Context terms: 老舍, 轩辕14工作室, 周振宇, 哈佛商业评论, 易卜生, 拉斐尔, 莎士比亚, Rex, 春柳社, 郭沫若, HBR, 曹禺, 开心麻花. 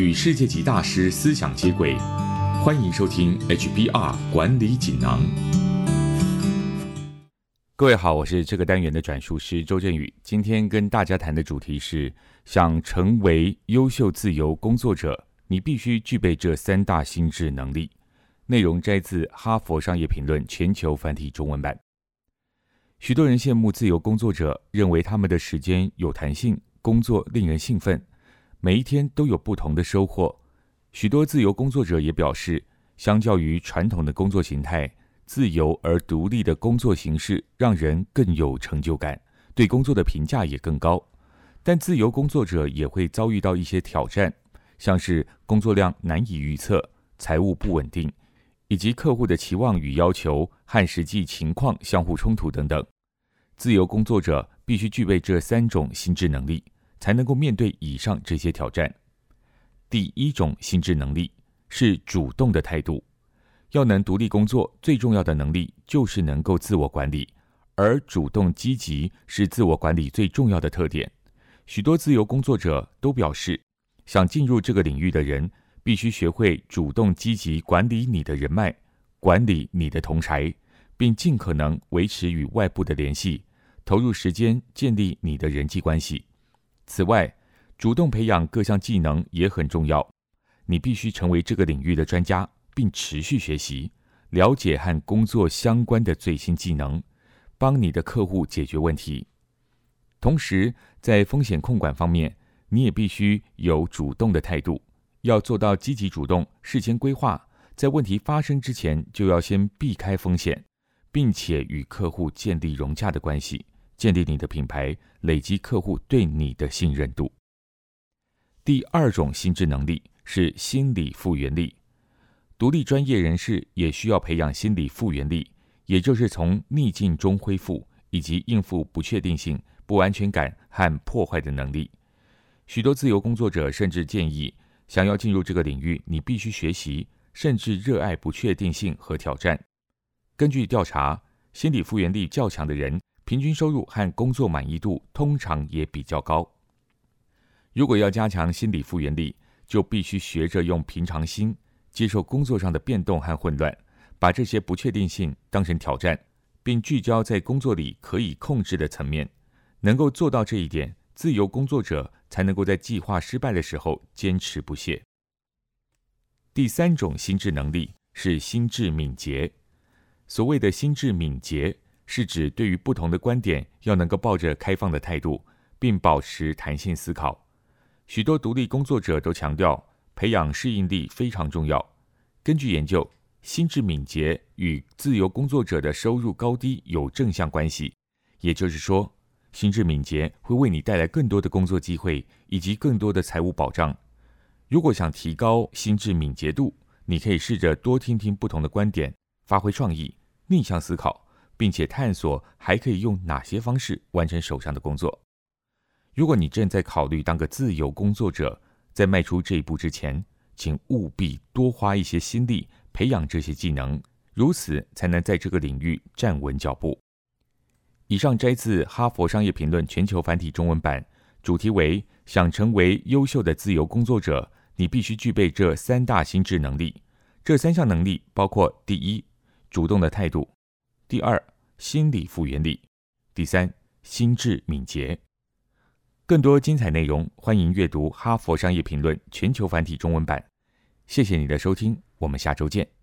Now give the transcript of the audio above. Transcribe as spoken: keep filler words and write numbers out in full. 与世界级大师思想接轨。欢迎收听 H B R 管理锦囊。各位好，我是这个单元的转述师周振宇。今天跟大家谈的主题是：想成为优秀自由工作者，你必须具备这三大心智能力。内容摘自《哈佛商业评论》全球繁体中文版。许多人羡慕自由工作者，认为他们的时间有弹性，工作令人兴奋，每一天都有不同的收获。许多自由工作者也表示，相较于传统的工作形态，自由而独立的工作形式让人更有成就感，对工作的评价也更高。但自由工作者也会遭遇到一些挑战，像是工作量难以预测、财务不稳定，以及客户的期望与要求和实际情况相互冲突等等。自由工作者必须具备这三种心智能力，才能够面对以上这些挑战。第一种心智能力是主动的态度。要能独立工作，最重要的能力就是能够自我管理，而主动积极是自我管理最重要的特点。许多自由工作者都表示，想进入这个领域的人必须学会主动积极管理你的人脉，管理你的同侪，并尽可能维持与外部的联系，投入时间建立你的人际关系。此外，主动培养各项技能也很重要。你必须成为这个领域的专家，并持续学习，了解和工作相关的最新技能，帮你的客户解决问题。同时，在风险控管方面，你也必须有主动的态度。要做到积极主动，事先规划，在问题发生之前就要先避开风险，并且与客户建立融洽的关系，建立你的品牌，累积客户对你的信任度。第二种心智能力是心理复原力。独立专业人士也需要培养心理复原力，也就是从逆境中恢复，以及应付不确定性、不安全感和破坏的能力。许多自由工作者甚至建议，想要进入这个领域，你必须学习，甚至热爱不确定性和挑战。根据调查，心理复原力较强的人，平均收入和工作满意度通常也比较高。如果要加强心理复原力，就必须学着用平常心，接受工作上的变动和混乱，把这些不确定性当成挑战，并聚焦在工作里可以控制的层面。能够做到这一点，自由工作者才能够在计划失败的时候坚持不懈。第三种心智能力是心智敏捷。所谓的心智敏捷，是指对于不同的观点要能够抱着开放的态度，并保持弹性思考。许多独立工作者都强调，培养适应力非常重要。根据研究，心智敏捷与自由工作者的收入高低有正向关系，也就是说，心智敏捷会为你带来更多的工作机会以及更多的财务保障。如果想提高心智敏捷度，你可以试着多听听不同的观点，发挥创意，逆向思考，并且探索还可以用哪些方式完成手上的工作。如果你正在考虑当个自由工作者，在迈出这一步之前，请务必多花一些心力培养这些技能，如此才能在这个领域站稳脚步。以上摘自《哈佛商业评论》全球繁体中文版，主题为“想成为优秀的自由工作者，你必须具备这三大心智能力”。这三项能力包括：第一，主动的态度；第二，心理复原力；第三，心智敏捷。更多精彩内容，欢迎阅读《哈佛商业评论》全球繁体中文版。谢谢你的收听，我们下周见。